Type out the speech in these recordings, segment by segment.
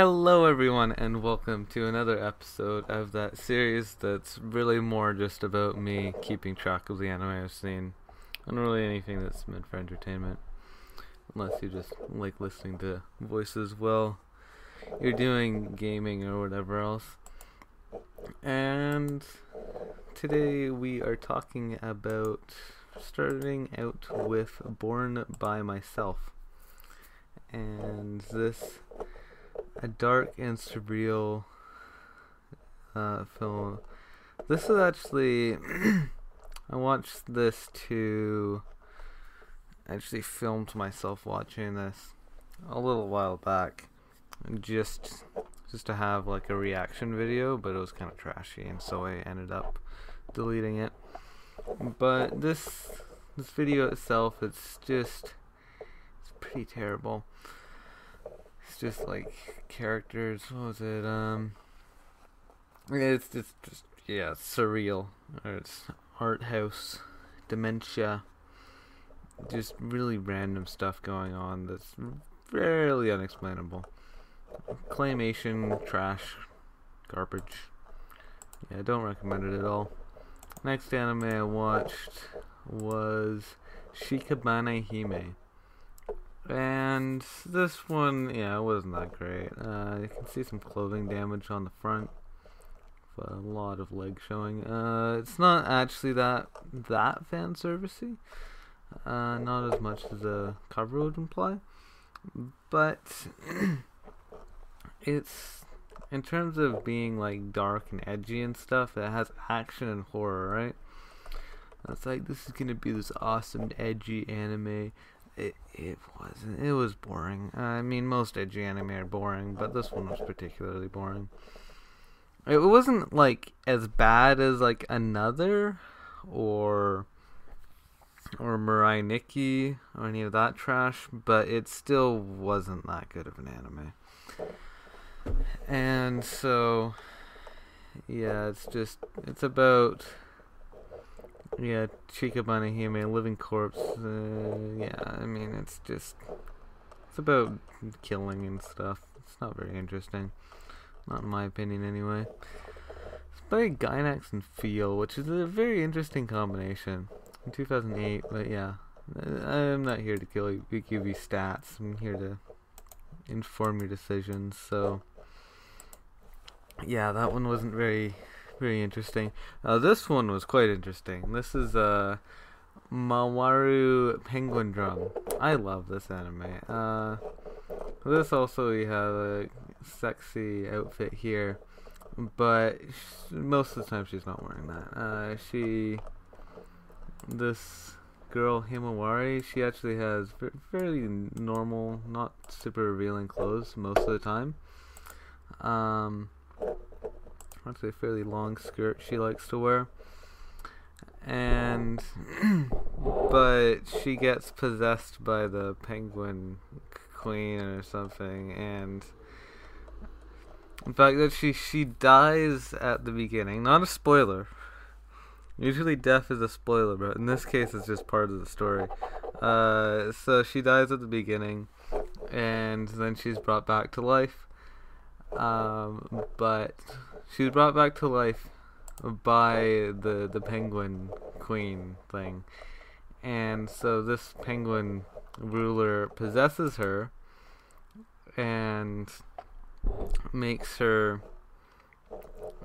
Hello everyone, and welcome to another episode of that series that's really more just about me keeping track of the anime I've seen, and really anything that's meant for entertainment. Unless you just like listening to voices while you're doing gaming or whatever else. And today we are talking about starting out with Born by Myself. And this a dark and surreal film. This is actually I watched this to actually filmed myself watching this a little while back, just to have like a reaction video, but it was kind of trashy, and so I ended up deleting it. But this video itself, it's pretty terrible. It's just like characters, what was it, it's just yeah, surreal, or it's art house, dementia, just really random stuff going on that's fairly unexplainable. Claymation, trash, garbage. Yeah, I don't recommend it at all. Next anime I watched was Shikabane Hime. And this one, yeah, it wasn't that great. You can see some clothing damage on the front, a lot of leg showing. It's not actually that fan servicey, not as much as a cover would imply, but it's, in terms of being like dark and edgy and stuff, it has action and horror, right? It's like, this is gonna be this awesome edgy anime. It wasn't. It was boring. I mean, most edgy anime are boring, but this one was particularly boring. It wasn't like as bad as like Another or Mirai Nikki or any of that trash, but it still wasn't that good of an anime. And so yeah, it's about, yeah, Shikabane Hime, living corpse. Yeah, I mean, it's about killing and stuff. It's not very interesting, not in my opinion anyway. It's by Gainax and Feel, which is a very interesting combination, in 2008. But yeah, I'm not here to give you stats. I'm here to inform your decisions. So yeah, that one wasn't very interesting. This one was quite interesting. This is Mawaru Penguindrum. I love this anime. This also, we have a sexy outfit here, but most of the time she's not wearing that. This girl Himawari, she actually has fairly normal, not super revealing clothes most of the time. Actually, a fairly long skirt she likes to wear, and but she gets possessed by the penguin queen or something, and in fact that she dies at the beginning. Not a spoiler. Usually death is a spoiler, but in this case it's just part of the story. So she dies at the beginning, and then she's brought back to life. But she's brought back to life by the penguin queen thing, and so this penguin ruler possesses her and makes her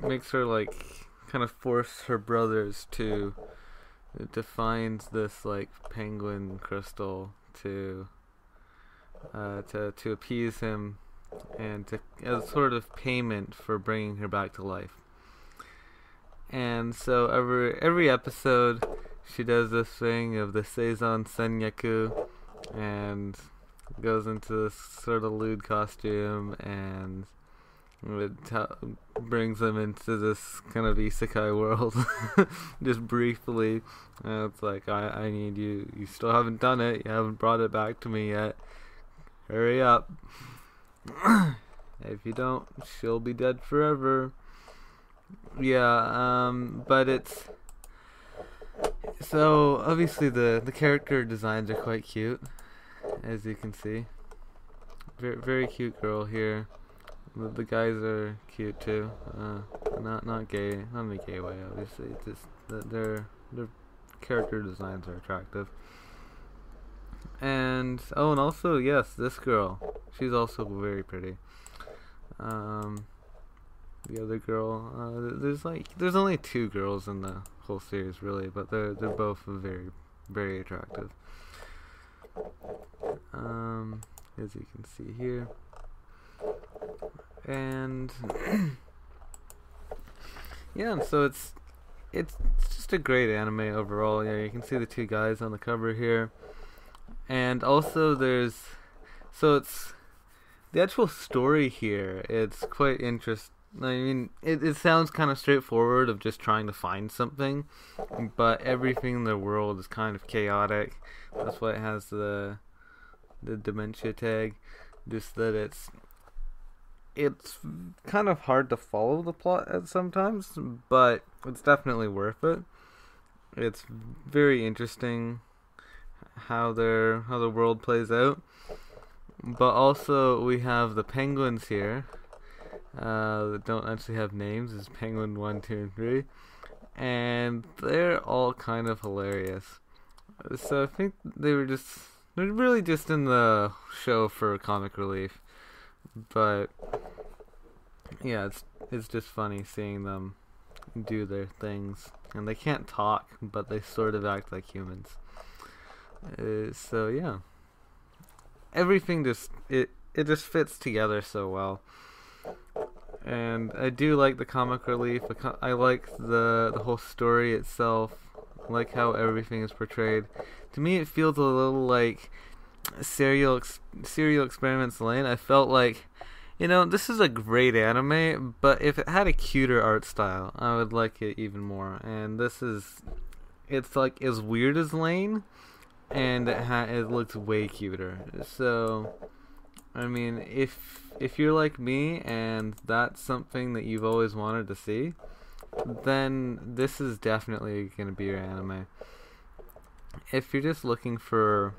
like kind of force her brothers to find this like penguin crystal to appease him, and as sort of payment for bringing her back to life. And so every episode she does this thing of the Seizon Senryaku, and goes into this sort of lewd costume, and brings them into this kind of isekai world just briefly. And it's like, I need you, you still haven't done it, you haven't brought it back to me yet, hurry up. If you don't, she'll be dead forever. Yeah, but it's, so obviously the character designs are quite cute, as you can see. Very cute girl here. But the guys are cute too. Not gay, not in a gay way. Obviously, it's just that their character designs are attractive. And oh, and also yes, this girl, she's also very pretty. The other girl, there's only two girls in the whole series really, but they're both very, very attractive. As you can see here. And yeah, and so it's just a great anime overall. Yeah, you can see the two guys on the cover here. And also there's, so it's the actual story here, it's quite interesting. I mean, it sounds kind of straightforward of just trying to find something, but everything in the world is kind of chaotic. That's why it has the dementia tag, just that it's kind of hard to follow the plot at sometimes, but it's definitely worth it. It's very interesting how the world plays out. But also we have the penguins here. That don't actually have names, is Penguin 1, 2, and 3, and they're all kind of hilarious. So I think they're really just in the show for comic relief, but yeah, it's just funny seeing them do their things, and they can't talk, but they sort of act like humans. So yeah, everything just, it just fits together so well. And I do like the comic relief. I like the whole story itself. I like how everything is portrayed. To me, it feels a little like Serial Experiments Lane. I felt like, you know, this is a great anime, but if it had a cuter art style, I would like it even more. And this is, it's like as weird as Lane, and it looks way cuter. So, I mean, if you're like me and that's something that you've always wanted to see, then this is definitely going to be your anime. If you're just looking for,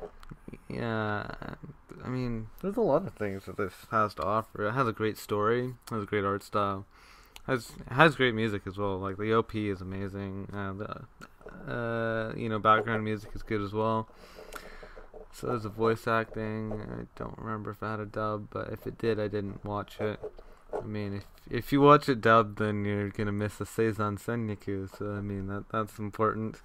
yeah, I mean, there's a lot of things that this has to offer. It has a great story, has a great art style, has great music as well. Like the OP is amazing. You know, background music is good as well. So there's a voice acting. I don't remember if I had a dub, but if it did, I didn't watch it. I mean, if you watch it dubbed, then you're gonna miss the Seizon Senryaku. So I mean, that's important.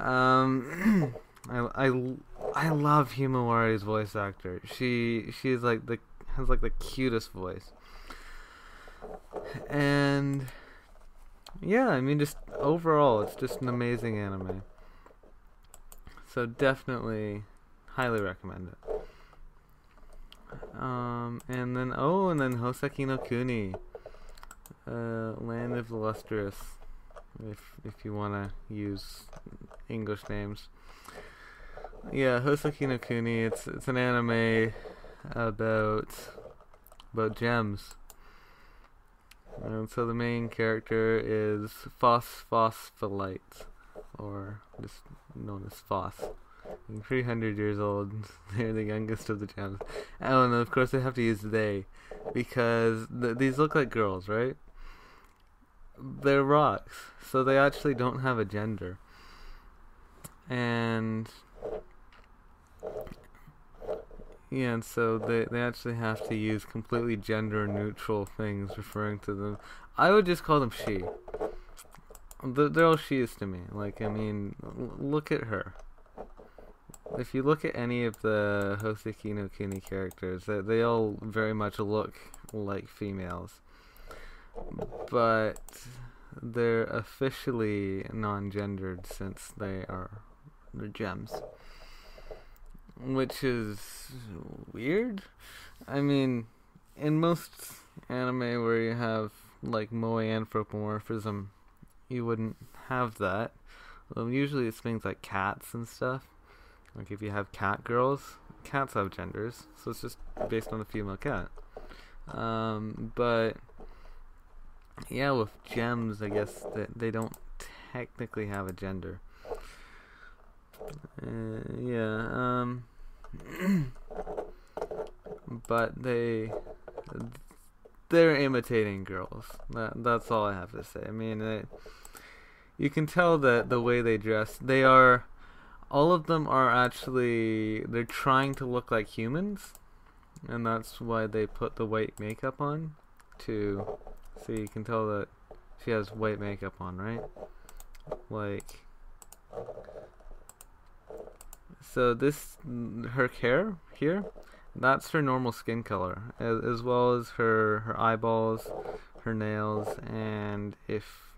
I love Himawari's voice actor. She's like has the cutest voice. And yeah, I mean, just overall, it's just an amazing anime. So definitely. Highly recommend it. And then Hōseki no Kuni, Land of the Lustrous, if you wanna use English names. Yeah, Hōseki no Kuni. It's an anime about gems. And so the main character is Phosphophyllite, or just known as Phos. 300 years old. They're the youngest of the gems. Oh, and of course they have to use they, because these look like girls, right? They're rocks, so they actually don't have a gender. And yeah, and so they actually have to use completely gender neutral things referring to them. I would just call them she. They're all she's to me. Like, I mean, look at her. If you look at any of the Hōseki no Kuni characters, they all very much look like females, but they're officially non-gendered since they're gems, which is weird. I mean, in most anime where you have like moe anthropomorphism, you wouldn't have that. Well, usually it's things like cats and stuff. Like if you have cat girls, cats have genders, so it's just based on a female cat. But yeah, with gems, I guess that they don't technically have a gender. Yeah. But they're imitating girls. That's all I have to say. I mean, you can tell that the way they dress, they are, all of them are actually, they're trying to look like humans, and that's why they put the white makeup on, to, so you can tell that she has white makeup on, right? Like, so this, her hair here, that's her normal skin color, as well as her eyeballs, her nails, and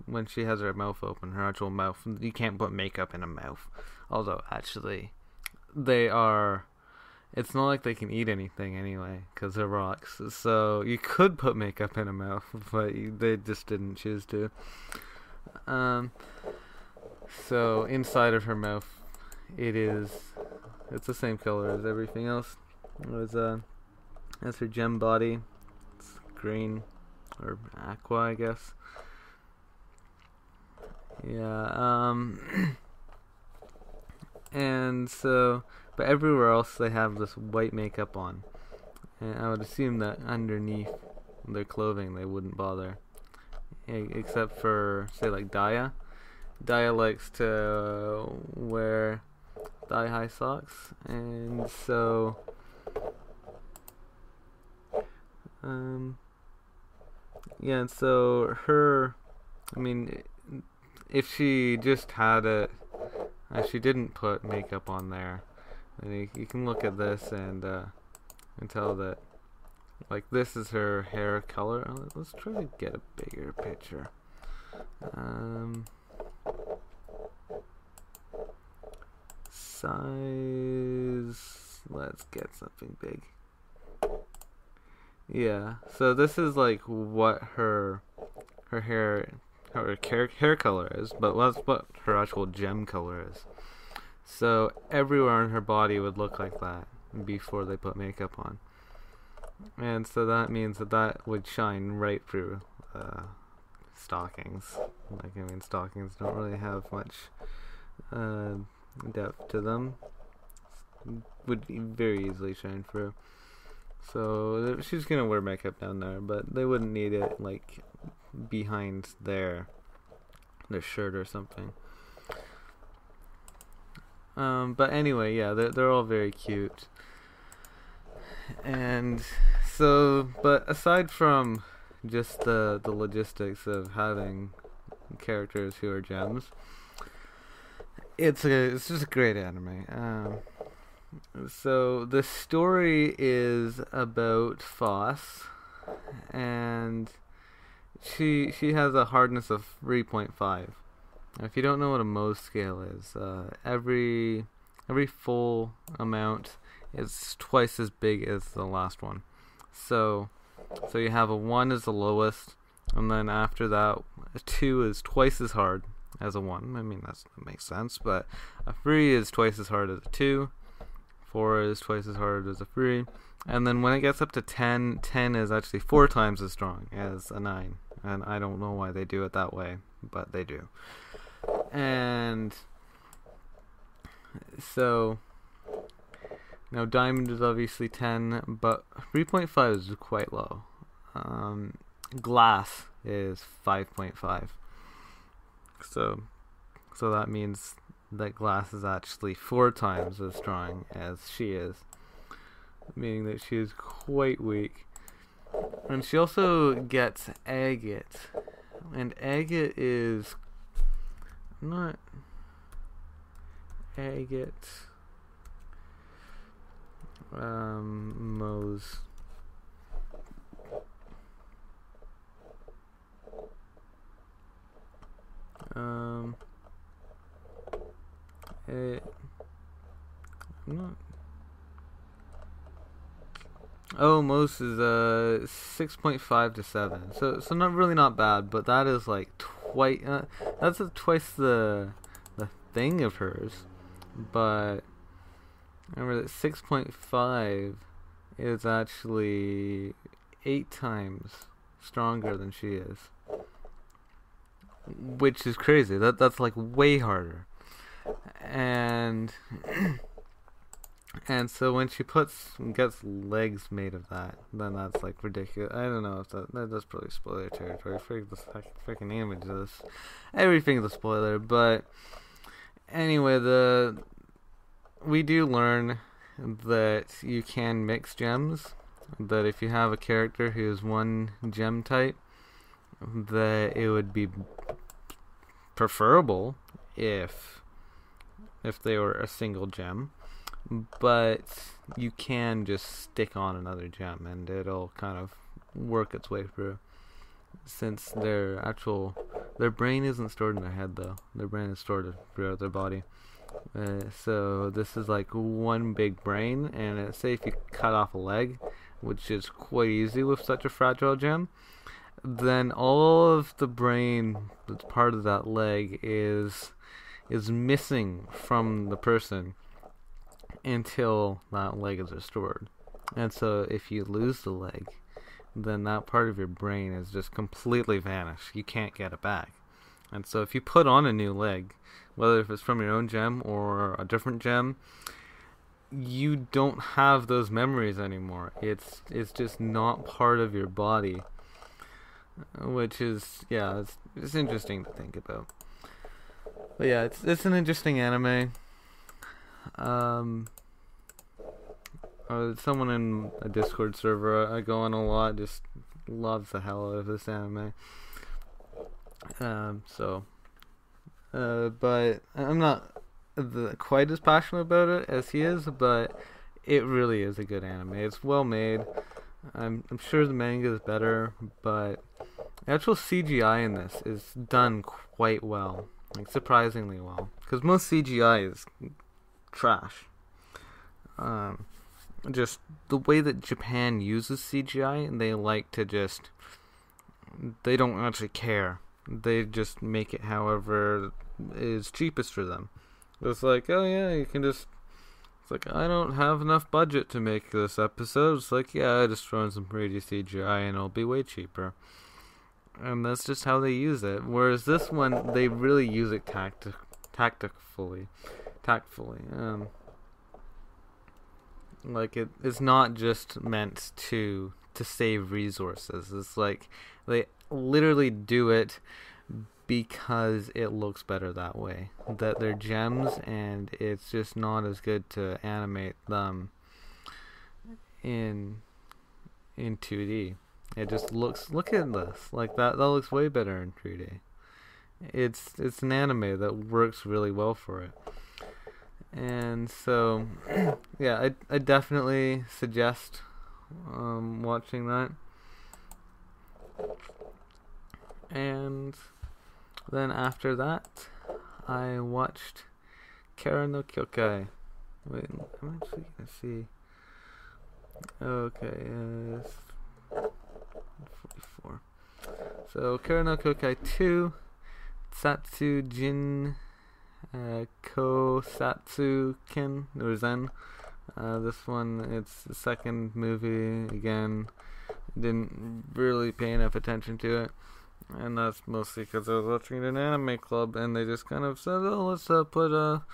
when she has her mouth open, her actual mouth. You can't put makeup in a mouth. Although, actually, they are, it's not like they can eat anything anyway, because they're rocks. So, you could put makeup in a mouth, but they just didn't choose to. So, inside of her mouth, it's the same color as everything else. That's her gem body. It's green or aqua, I guess. Yeah. And so, but everywhere else they have this white makeup on, and I would assume that underneath their clothing they wouldn't bother, except for say like Daya. Daya likes to wear thigh-high socks, and so. Yeah, and so I mean, if she just had it, if she didn't put makeup on there, then you can look at this and tell that, like, this is her hair color. Let's try to get a bigger picture. Size, let's get something big. Yeah, so this is like what her hair color is, but that's what her actual gem color is. So everywhere on her body would look like that before they put makeup on, and so that means that would shine right through stockings. Like, I mean, stockings don't really have much depth to them. Would very easily shine through. So she's gonna wear makeup down there, but they wouldn't need it like behind their shirt or something. But anyway, yeah, they're all very cute. And so, but aside from just the logistics of having characters who are gems, it's just a great anime. So the story is about Foss, and she has a hardness of 3.5. If you don't know what a Mohs scale is, every full amount is twice as big as the last one. So you have a 1 as the lowest, and then after that, a 2 is twice as hard as a 1. I mean, that makes sense, but a 3 is twice as hard as a 2. 4 is twice as hard as a 3, and then when it gets up to 10, 10 is actually 4 times as strong as a 9, and I don't know why they do it that way, but they do. And so now Diamond is obviously 10, but 3.5 is quite low. Glass is 5.5, so that means that Glass is actually 4 times as strong as she is, meaning that she is quite weak. And she also gets Agate, and Agate is not Agate Mohs. Mohs is 6.5 to 7, so not really not bad, but that is like twice. That's twice the thing of hers, but remember that 6.5 is actually 8 times stronger than she is, which is crazy. That's like way harder. And And so when she gets legs made of that, then that's like ridiculous. I don't know if that's probably spoiler territory. Freaking image of this. Everything's a spoiler, but anyway, we do learn that you can mix gems. That if you have a character who is one gem type, that it would be preferable if they were a single gem, but you can just stick on another gem and it'll kind of work its way through, since their brain isn't stored in their head though. Their brain is stored throughout their body, so this is like one big brain. And say if you cut off a leg, which is quite easy with such a fragile gem, then all of the brain that's part of that leg is missing from the person until that leg is restored. And so if you lose the leg, then that part of your brain is just completely vanished. You can't get it back. And so if you put on a new leg, whether if it's from your own gem or a different gem, you don't have those memories anymore. It's just not part of your body, which is, yeah, it's interesting to think about. But yeah, it's an interesting anime. Someone in a Discord server I go on a lot just loves the hell out of this anime. But I'm not quite as passionate about it as he is, but it really is a good anime. It's well made. I'm sure the manga is better, but the actual CGI in this is done quite well, like surprisingly well, because most CGI is trash. Just the way that Japan uses CGI, and they like to just, they don't actually care. They just make it however is cheapest for them. It's like, oh yeah, you can just, it's like, I don't have enough budget to make this episode. It's like, yeah, I just throw in some pretty CGI and it'll be way cheaper. And that's just how they use it. Whereas this one, they really use it tactfully. Like it's not just meant to save resources. It's like they literally do it because it looks better that way. That they're gems and it's just not as good to animate them in 2D. It just looks, look at this, like that looks way better in 3D. It's an anime that works really well for it. And so yeah, I definitely suggest watching that. And then after that, I watched Kara no Kyoukai. Wait, I'm actually gonna see. Okay, it's 44. So Kara no Kyoukai 2, Satsujin Kousatsu Ken or Zen. This one, it's the second movie again. Didn't really pay enough attention to it. And that's mostly because I was watching an anime club, and they just kind of said, "Oh, let's put on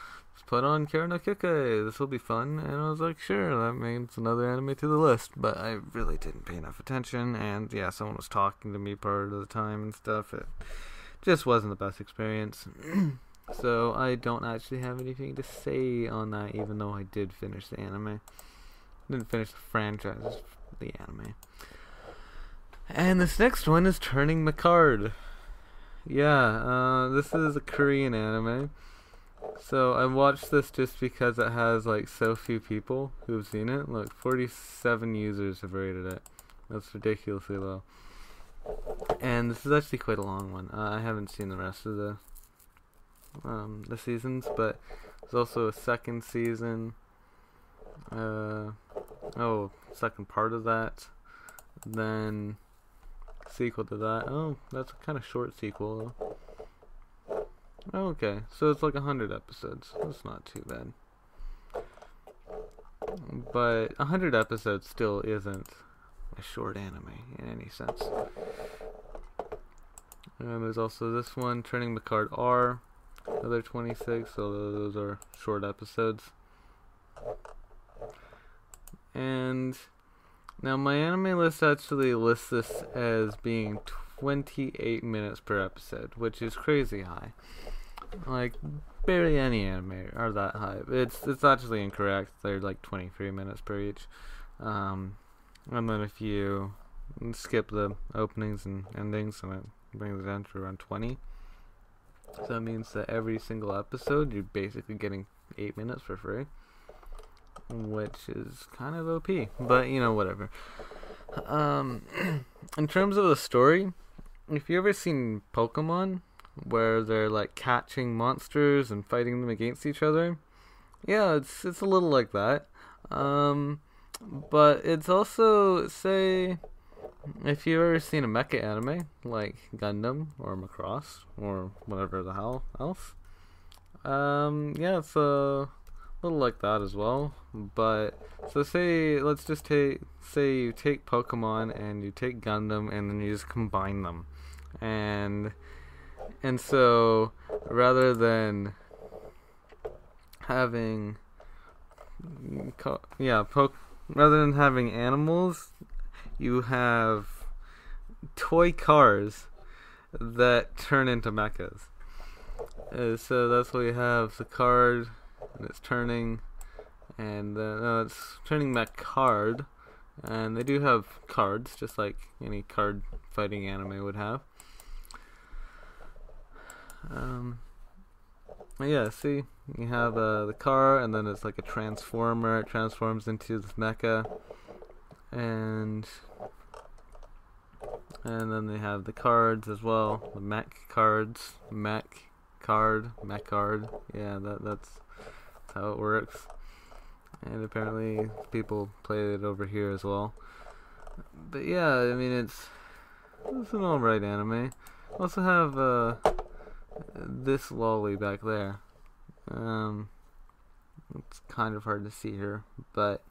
Kara no Kyoukai. This will be fun." And I was like, "Sure, that means another anime to the list." But I really didn't pay enough attention, and yeah, someone was talking to me part of the time and stuff. It just wasn't the best experience. So I don't actually have anything to say on that, even though I did finish the anime. I didn't finish the franchise, the anime. And this next one is Turning Mecard. Yeah, this is a Korean anime. So I watched this just because it has like so few people who've seen it. Look, 47 users have rated it. That's ridiculously low. And this is actually quite a long one. I haven't seen the rest of the seasons, but there's also a second season. Second part of that. Then sequel to that. Oh, that's a kind of short sequel though. Oh, okay, so it's like 100 episodes. That's not too bad. But 100 episodes still isn't a short anime in any sense. And there's also this one, Turning Mecard R. Another 26, although those are short episodes. And now my anime list actually lists this as being 28 minutes per episode, which is crazy high. Like, barely any anime are that high. It's actually incorrect. They're like 23 minutes per each. And then if you skip the openings and endings, and it brings it down to around 20. So it means that every single episode, you're basically getting 8 minutes for free, which is kind of OP, but you know, whatever. In terms of the story, if you've ever seen Pokemon, where they're like catching monsters and fighting them against each other, yeah, it's a little like that. But it's also, say, if you've ever seen a mecha anime like Gundam or Macross or whatever the hell else, yeah, it's a little like that as well. But so say, let's just say you take Pokemon and you take Gundam and then you just combine them, and so rather than having rather than having animals, you have toy cars that turn into mechas. So that's what you have, the card, and it's turning, and it's Turning Mecard, and they do have cards, just like any card fighting anime would have. Yeah, see, you have the car, and then it's like a transformer, it transforms into this mecha. And then they have the cards as well, the mech cards, mech card, yeah, that's how it works. And apparently people play it over here as well. But yeah, I mean, it's an alright anime. Also have this lolly back there. It's kind of hard to see here, but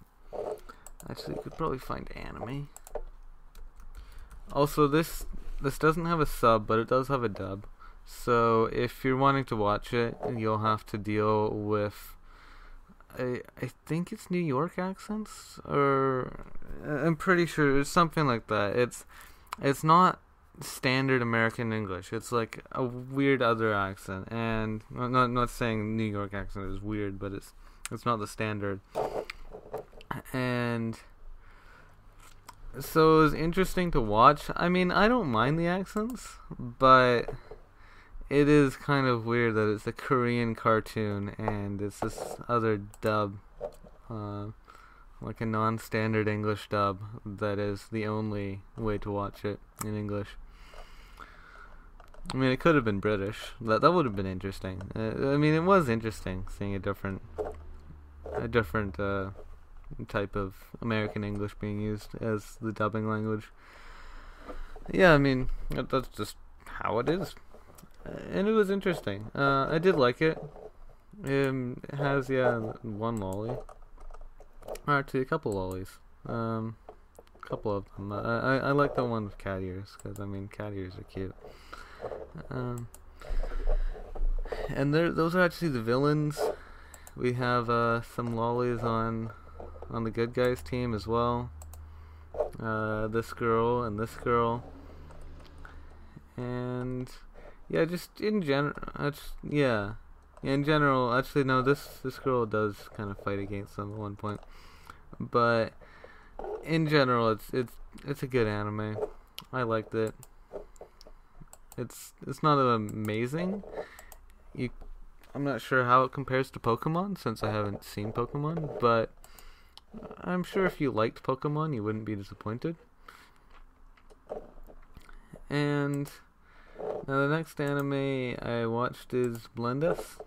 actually, you could probably find anime. Also, this doesn't have a sub, but it does have a dub. So if you're wanting to watch it, you'll have to deal with I think it's New York accents, or I'm pretty sure it's something like that. It's not standard American English. It's like a weird other accent, and I'm not saying New York accent is weird, but it's not the standard. And so it was interesting to watch. I mean, I don't mind the accents, but it is kind of weird that it's a Korean cartoon and it's this other dub, like a non-standard English dub, that is the only way to watch it in English. I mean, it could have been British. That would have been interesting. I mean, it was interesting seeing a different type of American English being used as the dubbing language. Yeah, I mean, that's just how it is, and it was interesting. I did like it. It has, yeah, one lolly, or actually a couple lollies, a couple of them. I like the one with cat ears, because I mean, cat ears are cute. And those are actually the villains. We have some lollies on the good guys team as well. This girl and this girl, and yeah, just in general, actually no, this girl does kind of fight against them at one point, but in general, it's a good anime. I liked it. It's not amazing. I'm not sure how it compares to Pokemon, since I haven't seen Pokemon, but I'm sure if you liked Pokemon, you wouldn't be disappointed. And now the next anime I watched is Blend S,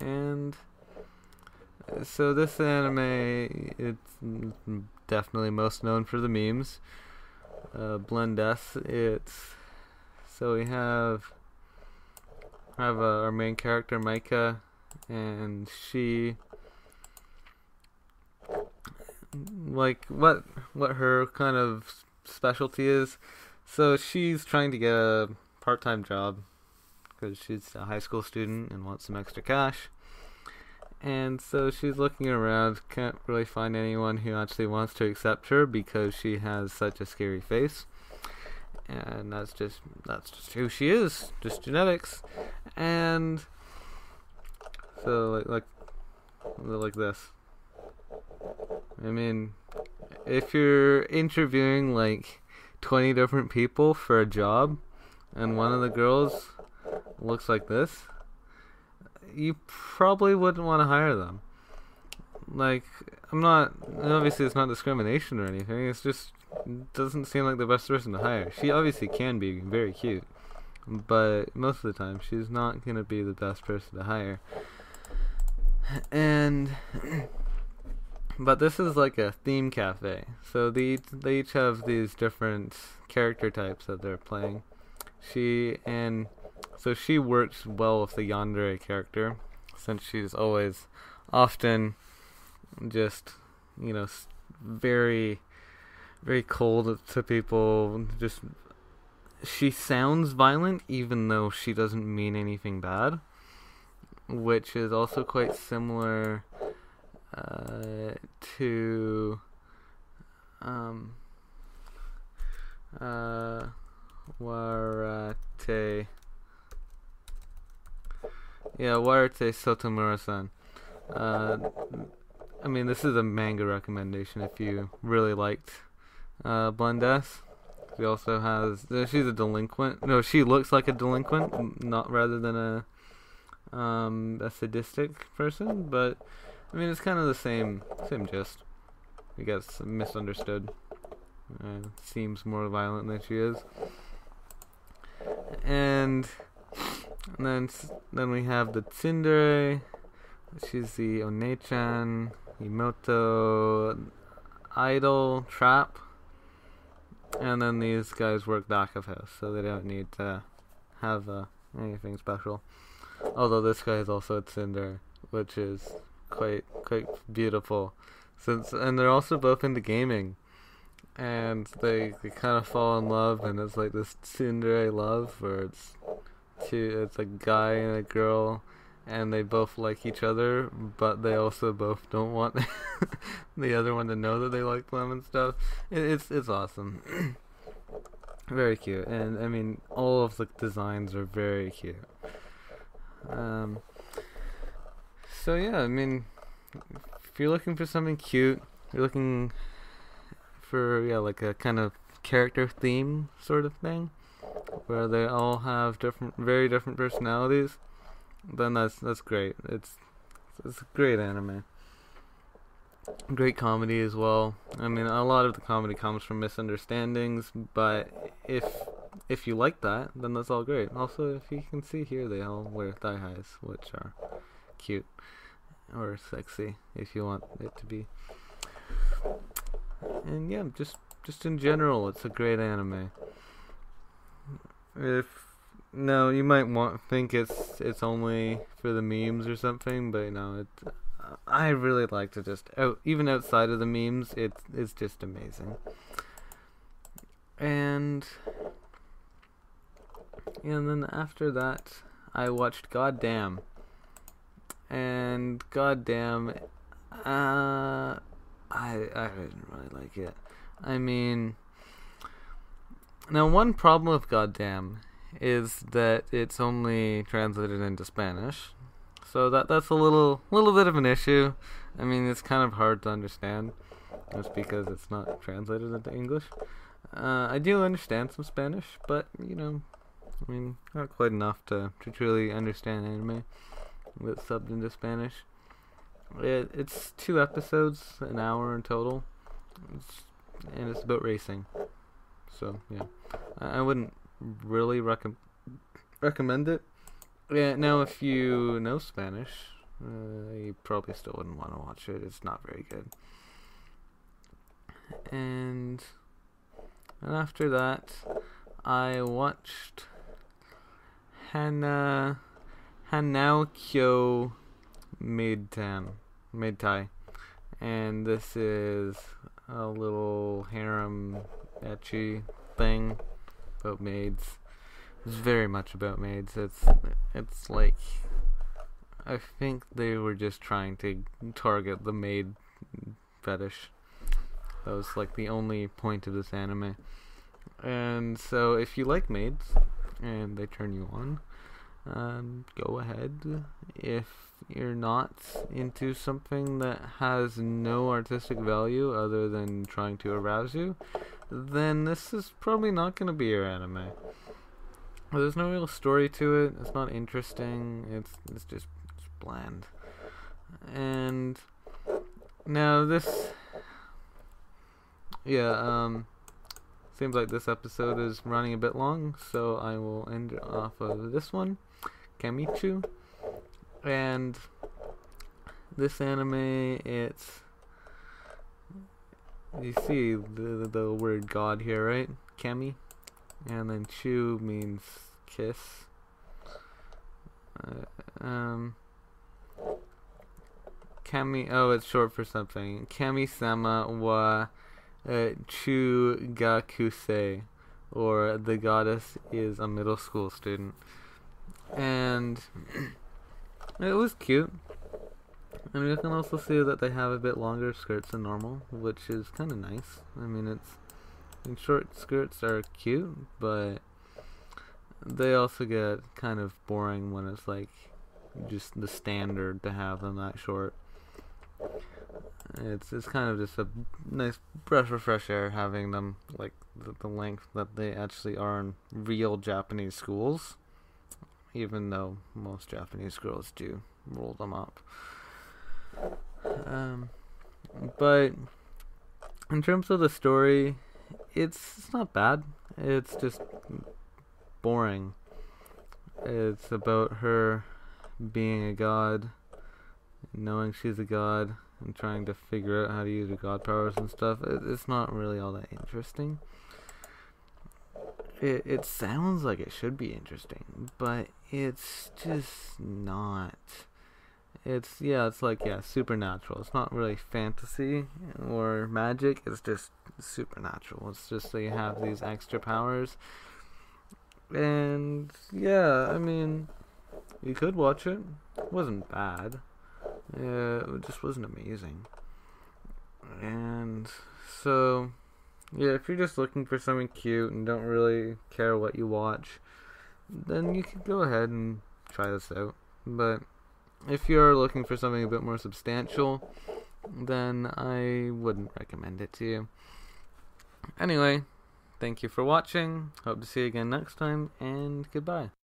and so this anime, it's definitely most known for the memes. Blend S, so we have our main character Micah, and she, like, what her kind of specialty is. So she's trying to get a part-time job because she's a high school student and wants some extra cash, And so she's looking around, can't really find anyone who actually wants to accept her because she has such a scary face. And that's just who she is, just genetics. And so like this. I mean, if you're interviewing like 20 different people for a job and one of the girls looks like this, you probably wouldn't want to hire them. Like, I'm not, obviously it's not discrimination or anything, it's just doesn't seem like the best person to hire. She obviously can be very cute, but most of the time she's not going to be the best person to hire. And but this is like a theme cafe, so they each have these different character types that they're playing. So she works well with the yandere character, since she's always often just, you know, very, very cold to people. Just, she sounds violent even though she doesn't mean anything bad, which is also quite similar to Warate. Yeah, Warate Sotomura-san. I mean, this is a manga recommendation if you really liked Blend S. She also has... she's a delinquent. No, she looks like a delinquent, not rather than a sadistic person, but I mean, it's kind of the same gist. I guess misunderstood. Seems more violent than she is. And then we have the tsundere. She's the onechan, emoto, idol, trap. And then these guys work back of house, so they don't need to have anything special. Although this guy is also a tsundere, which is quite beautiful. And they're also both into gaming. And they kind of fall in love, and it's like this tsundere love where it's a guy and a girl, and they both like each other, but they also both don't want the other one to know that they like them and stuff. It's awesome. Very cute. And I mean, all of the designs are very cute. So yeah, I mean, if you're looking for something cute, you're looking for, yeah, like a kind of character theme sort of thing, where they all have very different personalities, then that's great. It's a great anime. Great comedy as well. I mean, a lot of the comedy comes from misunderstandings, but if you like that, then that's all great. Also, if you can see here, they all wear thigh highs, which are cute or sexy if you want it to be. And yeah, just in general, it's a great anime. No, you might think it's only for the memes or something, but no, I really liked it. Even outside of the memes, it's just amazing. And then after that, I watched Goddamn. And Goddamn, I didn't really like it. I mean, now one problem with Goddamn is that it's only translated into Spanish, so that's a little bit of an issue. I mean, it's kind of hard to understand just because it's not translated into English. I do understand some Spanish, but you know, I mean, not quite enough to truly understand anime with subbed into Spanish. It's 2 episodes, an hour in total, and it's about racing. So yeah, I wouldn't really recommend it. Yeah, now if you know Spanish, you probably still wouldn't want to watch it. It's not very good. And after that, I watched Hanaukyou Maid Tai, and this is a little harem ecchi thing about maids. It's very much about maids. It's like I think they were just trying to target the maid fetish. That was like the only point of this anime. And so if you like maids and they turn you on, go ahead. If you're not into something that has no artistic value other than trying to arouse you, then this is probably not going to be your anime. There's no real story to it. It's not interesting. It's just bland. And now this, seems like this episode is running a bit long, so I will end off of this one, Kamichu. And this anime, it's, you see the word God here, right? Kami. And then chu means kiss. Kami, oh, it's short for something. Kamisama wa chugakusei, or the goddess is a middle school student. And it was cute. And you can also see that they have a bit longer skirts than normal, which is kind of nice. I mean, it's, and short skirts are cute, but they also get kind of boring when it's like just the standard to have them that short. It's kind of just a nice breath of fresh air having them like the length that they actually are in real Japanese schools, even though most Japanese girls do roll them up. But in terms of the story, it's not bad. It's just boring. It's about her being a god, knowing she's a god, and trying to figure out how to use her god powers and stuff. It's not really all that interesting. It sounds like it should be interesting, but it's just not. It's supernatural. It's not really fantasy or magic. It's just supernatural. It's just they have these extra powers. And yeah, I mean, you could watch it. It wasn't bad. It just wasn't amazing. And so, yeah, if you're just looking for something cute and don't really care what you watch, then you can go ahead and try this out. But if you're looking for something a bit more substantial, then I wouldn't recommend it to you. Anyway, thank you for watching. Hope to see you again next time, and goodbye.